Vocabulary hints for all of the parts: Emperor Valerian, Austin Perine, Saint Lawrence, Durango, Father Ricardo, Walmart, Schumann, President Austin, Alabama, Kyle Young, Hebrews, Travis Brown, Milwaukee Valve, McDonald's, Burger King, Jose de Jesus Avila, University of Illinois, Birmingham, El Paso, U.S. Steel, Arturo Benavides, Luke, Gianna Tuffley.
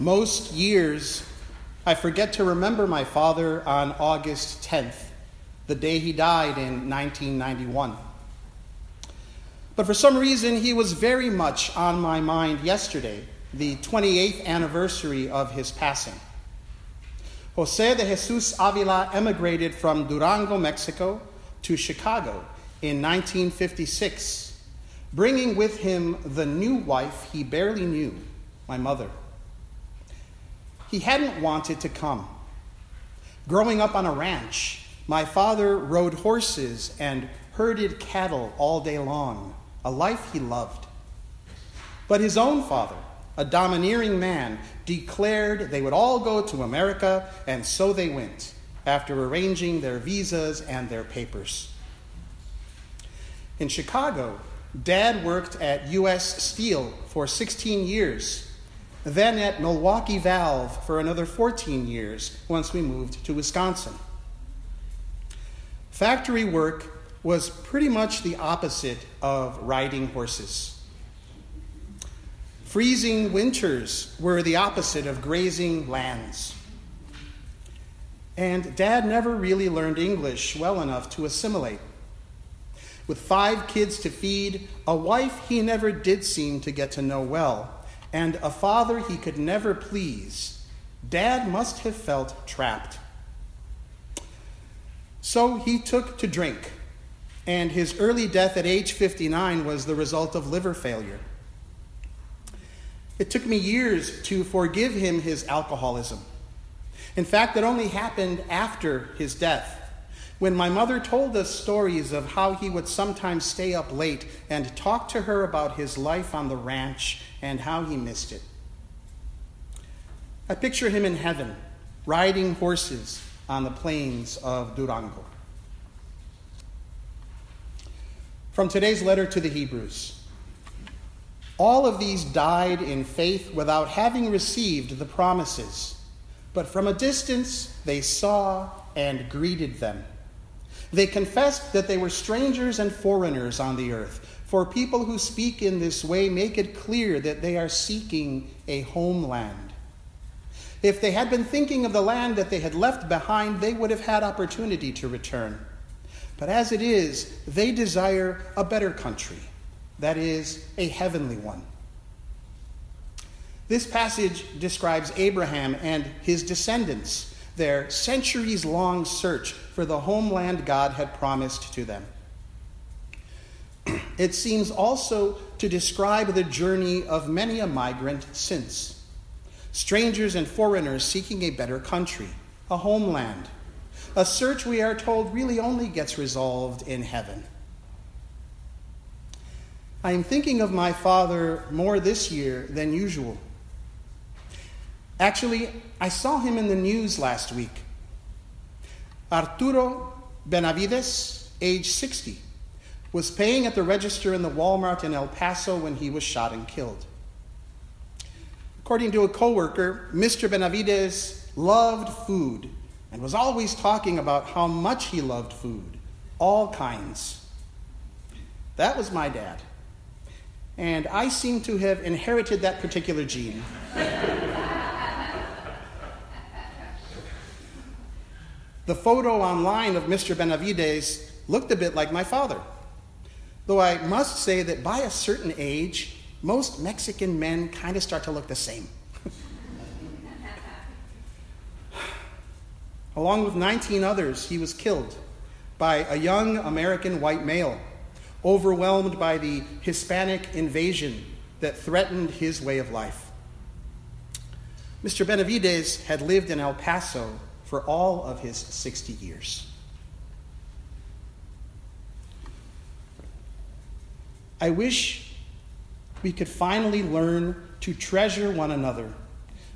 Most years, I forget to remember my father on August 10th, the day he died in 1991. But for some reason, he was very much on my mind yesterday, the 28th anniversary of his passing. Jose de Jesus Avila emigrated from Durango, Mexico, to Chicago in 1956, bringing with him the new wife he barely knew, my mother. He hadn't wanted to come. Growing up on a ranch, my father rode horses and herded cattle all day long, a life he loved. But his own father, a domineering man, declared they would all go to America, and so they went, after arranging their visas and their papers. In Chicago, Dad worked at U.S. Steel for 16 years, then at Milwaukee Valve for another 14 years once we moved to Wisconsin. Factory work was pretty much the opposite of riding horses. Freezing winters were the opposite of grazing lands. And Dad never really learned English well enough to assimilate. With 5 kids to feed, a wife he never did seem to get to know well, and a father he could never please, Dad must have felt trapped. So he took to drink, and his early death at age 59 was the result of liver failure. It took me years to forgive him his alcoholism. In fact, it only happened after his death, when my mother told us stories of how he would sometimes stay up late and talk to her about his life on the ranch and how he missed it. I picture him in heaven, riding horses on the plains of Durango. From today's letter to the Hebrews. All of these died in faith without having received the promises, but from a distance they saw and greeted them. They confessed that they were strangers and foreigners on the earth, for people who speak in this way make it clear that they are seeking a homeland. If they had been thinking of the land that they had left behind, they would have had opportunity to return. But as it is, they desire a better country. That is, a heavenly one. This passage describes Abraham and his descendants, their centuries-long search for the homeland God had promised to them. It seems also to describe the journey of many a migrant since. Strangers and foreigners seeking a better country, a homeland. A search, we are told, really only gets resolved in heaven. I am thinking of my father more this year than usual. Actually, I saw him in the news last week. Arturo Benavides, age 60, was paying at the register in the Walmart in El Paso when he was shot and killed. According to a coworker, Mr. Benavides loved food and was always talking about how much he loved food, all kinds. That was my dad. And I seem to have inherited that particular gene. The photo online of Mr. Benavides looked a bit like my father, though I must say that by a certain age, most Mexican men kind of start to look the same. Along with 19 others, he was killed by a young American white male, overwhelmed by the Hispanic invasion that threatened his way of life. Mr. Benavides had lived in El Paso for all of his 60 years. I wish we could finally learn to treasure one another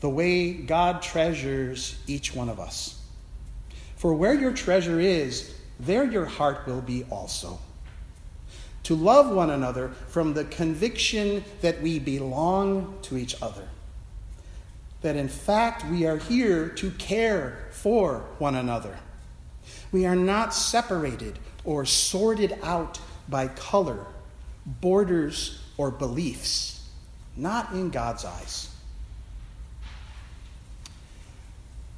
the way God treasures each one of us. For where your treasure is, there your heart will be also. To love one another from the conviction that we belong to each other. That in fact we are here to care for one another. We are not separated or sorted out by color, borders, or beliefs. Not in God's eyes.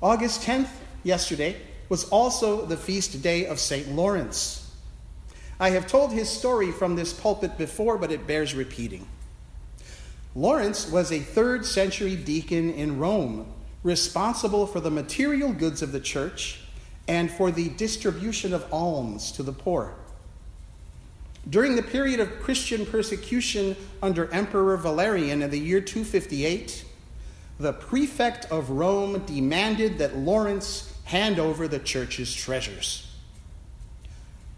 August 10th, yesterday, was also the feast day of Saint Lawrence. I have told his story from this pulpit before, but it bears repeating. Lawrence was a 3rd century deacon in Rome, responsible for the material goods of the church and for the distribution of alms to the poor. During the period of Christian persecution under Emperor Valerian in the year 258, the prefect of Rome demanded that Lawrence hand over the church's treasures.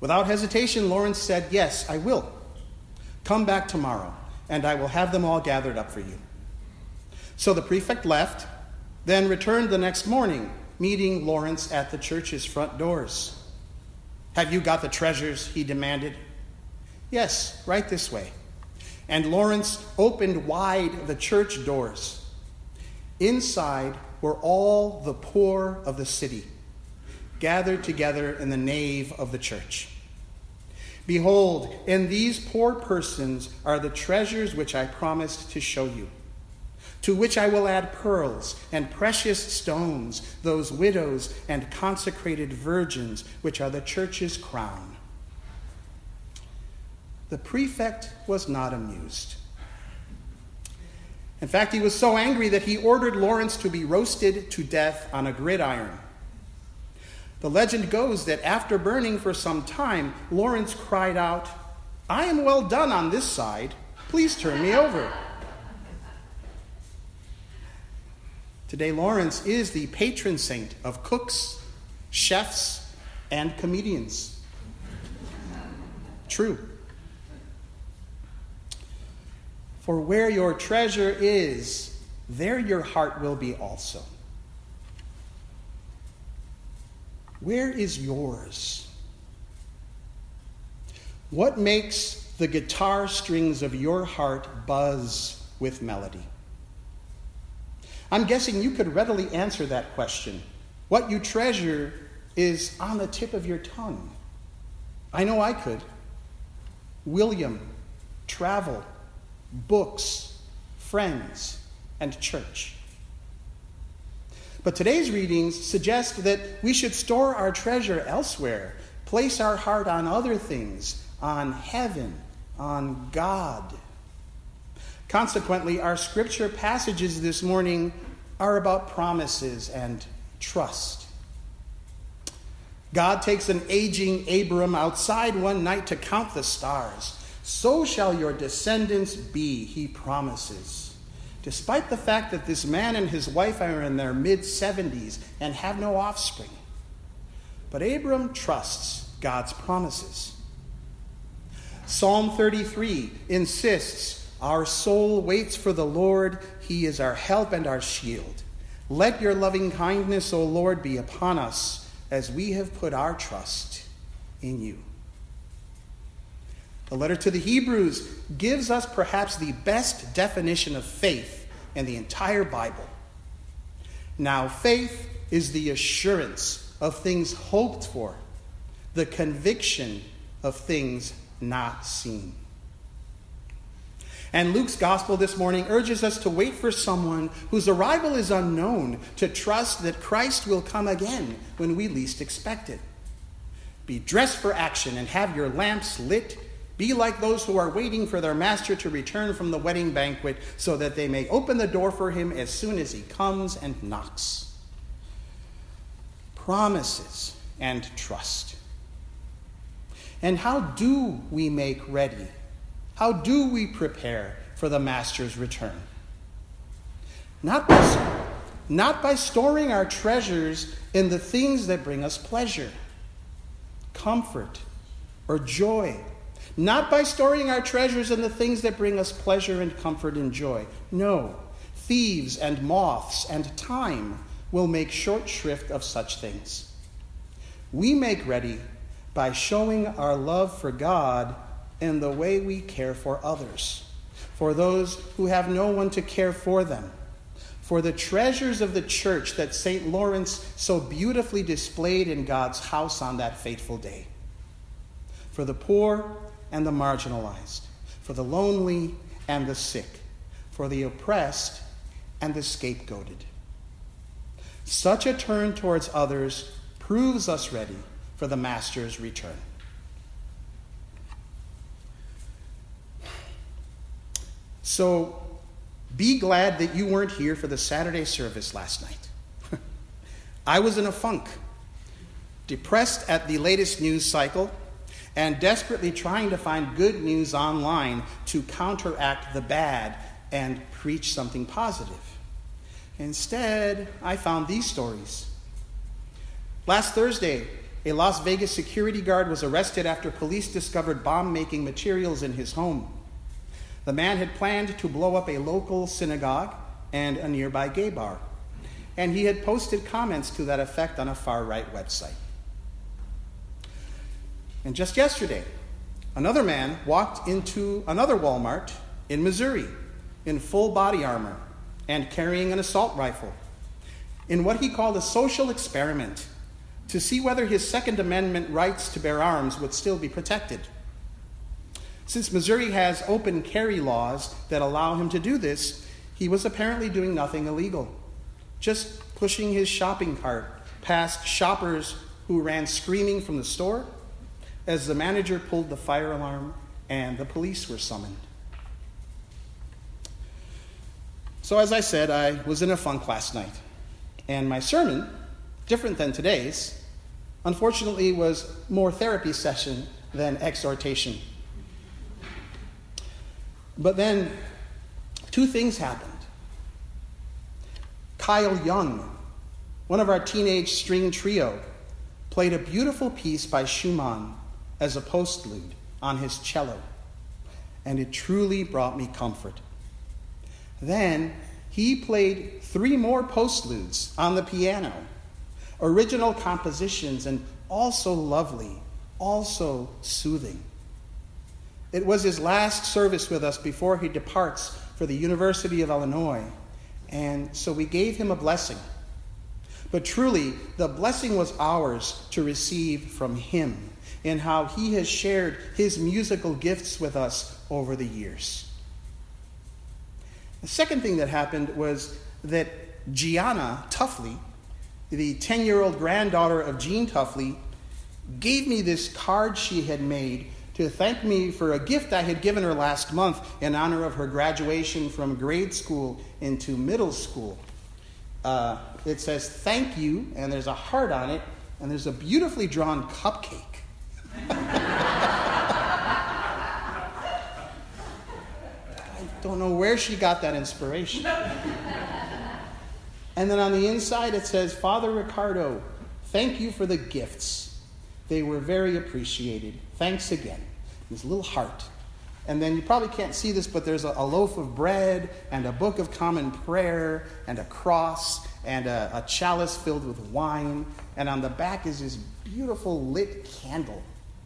Without hesitation, Lawrence said, "Yes, I will. Come back tomorrow, and I will have them all gathered up for you." So the prefect left, then returned the next morning, meeting Lawrence at the church's front doors. "Have you got the treasures?" he demanded. "Yes, right this way." And Lawrence opened wide the church doors. Inside were all the poor of the city, gathered together in the nave of the church. "Behold, in these poor persons are the treasures which I promised to show you, to which I will add pearls and precious stones, those widows and consecrated virgins, which are the church's crown." The prefect was not amused. In fact, he was so angry that he ordered Lawrence to be roasted to death on a gridiron. The legend goes that after burning for some time, Lawrence cried out, "I am well done on this side. Please turn me over." Today, Lawrence is the patron saint of cooks, chefs, and comedians. True. For where your treasure is, there your heart will be also. Where is yours? What makes the guitar strings of your heart buzz with melody? I'm guessing you could readily answer that question. What you treasure is on the tip of your tongue. I know I could. William, travel, books, friends, and church. But today's readings suggest that we should store our treasure elsewhere, place our heart on other things, on heaven, on God. Consequently, our scripture passages this morning are about promises and trust. God takes an aging Abram outside one night to count the stars. "So shall your descendants be," he promises. Despite the fact that this man and his wife are in their mid-70s and have no offspring. But Abram trusts God's promises. Psalm 33 insists, "Our soul waits for the Lord. He is our help and our shield. Let your loving kindness, O Lord, be upon us as we have put our trust in you." The letter to the Hebrews gives us perhaps the best definition of faith in the entire Bible. "Now faith is the assurance of things hoped for, the conviction of things not seen." And Luke's gospel this morning urges us to wait for someone whose arrival is unknown, to trust that Christ will come again when we least expect it. "Be dressed for action and have your lamps lit. Be like those who are waiting for their master to return from the wedding banquet, so that they may open the door for him as soon as he comes and knocks." Promises and trust. And how do we make ready? How do we prepare for the master's return? Not by storing our treasures in the things that bring us pleasure, comfort, or joy. Not by storing our treasures in the things that bring us pleasure and comfort and joy. No, thieves and moths and time will make short shrift of such things. We make ready by showing our love for God in the way we care for others, for those who have no one to care for them, for the treasures of the church that St. Lawrence so beautifully displayed in God's house on that fateful day, for the poor and the marginalized, for the lonely and the sick, for the oppressed and the scapegoated. Such a turn towards others proves us ready for the Master's return. So be glad that you weren't here for the Saturday service last night. I was in a funk, depressed at the latest news cycle, and desperately trying to find good news online to counteract the bad and preach something positive. Instead, I found these stories. Last Thursday, a Las Vegas security guard was arrested after police discovered bomb-making materials in his home. The man had planned to blow up a local synagogue and a nearby gay bar, and he had posted comments to that effect on a far-right website. And just yesterday, another man walked into another Walmart in Missouri in full body armor and carrying an assault rifle in what he called a social experiment to see whether his Second Amendment rights to bear arms would still be protected. Since Missouri has open carry laws that allow him to do this, he was apparently doing nothing illegal, just pushing his shopping cart past shoppers who ran screaming from the store as the manager pulled the fire alarm and the police were summoned. So as I said, I was in a funk last night, and my sermon, different than today's, unfortunately was more therapy session than exhortation. But then, two things happened. Kyle Young, one of our teenage string trio, played a beautiful piece by Schumann as a postlude on his cello, and it truly brought me comfort. Then, he played three more postludes on the piano, original compositions, and also lovely, also soothing. It was his last service with us before he departs for the University of Illinois, and so we gave him a blessing. But truly, the blessing was ours to receive from him in how he has shared his musical gifts with us over the years. The second thing that happened was that Gianna Tuffley, the 10-year-old granddaughter of Jean Tuffley, gave me this card she had made to thank me for a gift I had given her last month in honor of her graduation from grade school into middle school. It says, "Thank you," and there's a heart on it, and there's a beautifully drawn cupcake. I don't know where she got that inspiration. And then on the inside it says, "Father Ricardo, thank you for the gifts. They were very appreciated. Thanks again." This little heart. And then you probably can't see this, but there's a loaf of bread and a book of common prayer and a cross and a chalice filled with wine. And on the back is this beautiful lit candle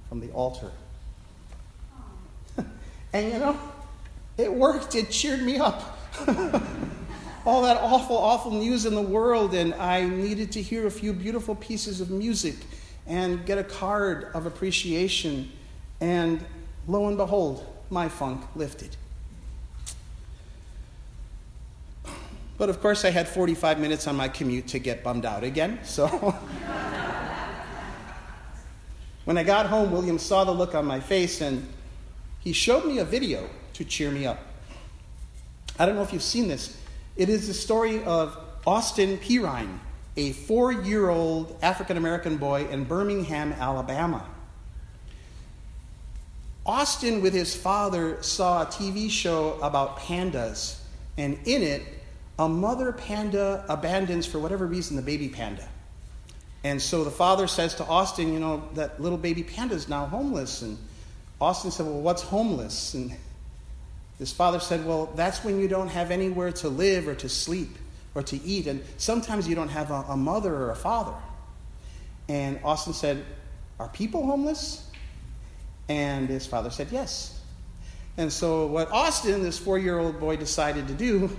from the altar. And you know, it worked. It cheered me up. All that awful, awful news in the world. And I needed to hear a few beautiful pieces of music and get a card of appreciation, and lo and behold, my funk lifted. But of course, I had 45 minutes on my commute to get bummed out again, so. When I got home, William saw the look on my face, and he showed me a video to cheer me up. I don't know if you've seen this. It is the story of Austin Perine, a 4-year-old African-American boy in Birmingham, Alabama. Austin, with his father, saw a TV show about pandas, and in it, a mother panda abandons, for whatever reason, the baby panda. And so the father says to Austin, "You know, that little baby panda is now homeless." And Austin said, "Well, what's homeless?" And his father said, "Well, that's when you don't have anywhere to live or to sleep or to eat, and sometimes you don't have a mother or a father." And Austin said, "Are people homeless?" And his father said, "Yes." And so what Austin, this 4-year-old boy, decided to do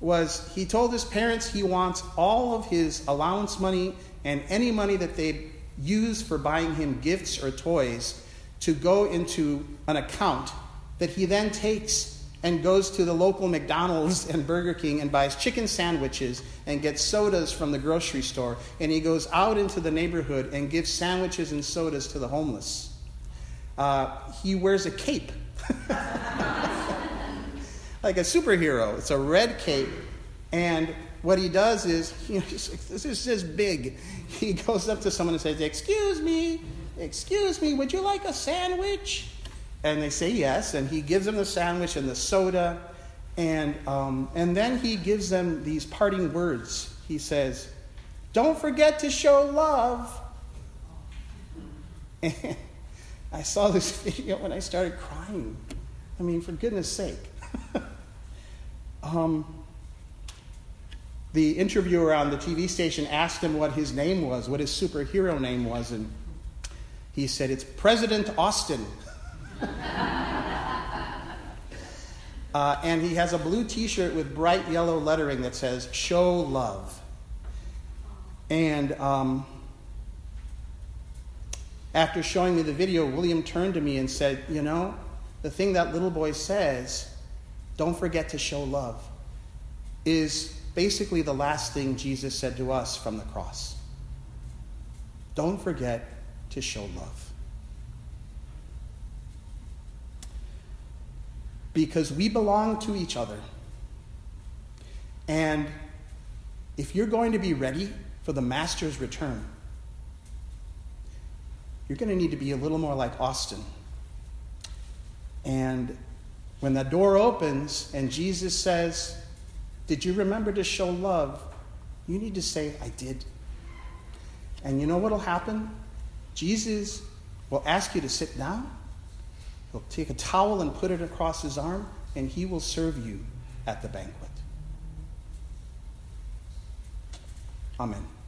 was he told his parents he wants all of his allowance money and any money that they use for buying him gifts or toys to go into an account that he then takes and goes to the local McDonald's and Burger King and buys chicken sandwiches and gets sodas from the grocery store. And he goes out into the neighborhood and gives sandwiches and sodas to the homeless. He wears a cape, like a superhero. It's a red cape. And what he does is, this is just big. He goes up to someone and says, excuse me, would you like a sandwich? And they say yes, and he gives them the sandwich and the soda, and then he gives them these parting words. He says, "Don't forget to show love." And I saw this video and I started crying. I mean, for goodness sake. The interviewer on the TV station asked him what his name was, what his superhero name was, and he said, "It's President Austin." And he has a blue t-shirt with bright yellow lettering that says, "Show Love." And after showing me the video, William turned to me and said, the thing that little boy says, "Don't forget to show love," is basically the last thing Jesus said to us from the cross. Don't forget to show love. Because we belong to each other. And if you're going to be ready for the Master's return, you're going to need to be a little more like Austin. And when the door opens and Jesus says, "Did you remember to show love?" you need to say, "I did." And you know what will happen? Jesus will ask you to sit down. He'll take a towel and put it across his arm, and he will serve you at the banquet. Amen.